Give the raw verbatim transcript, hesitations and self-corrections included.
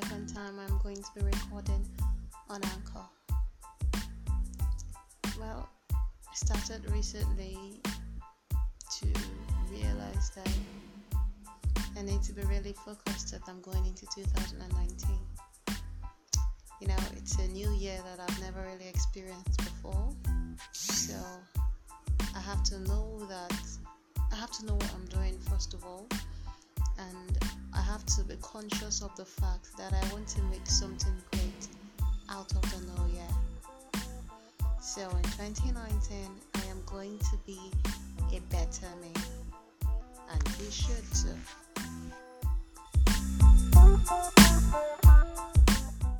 second time I'm going to be recording on Anchor. Well, I started recently to realize that I need to be really focused that I'm going into two thousand nineteen. You know, it's a new year that I've never really experienced before, so I have to know that I have to know what I'm doing first of all, and I have to be conscious of the fact that I want to make something great out of the new year. So in twenty nineteen, I am going to be a better me, and we should too.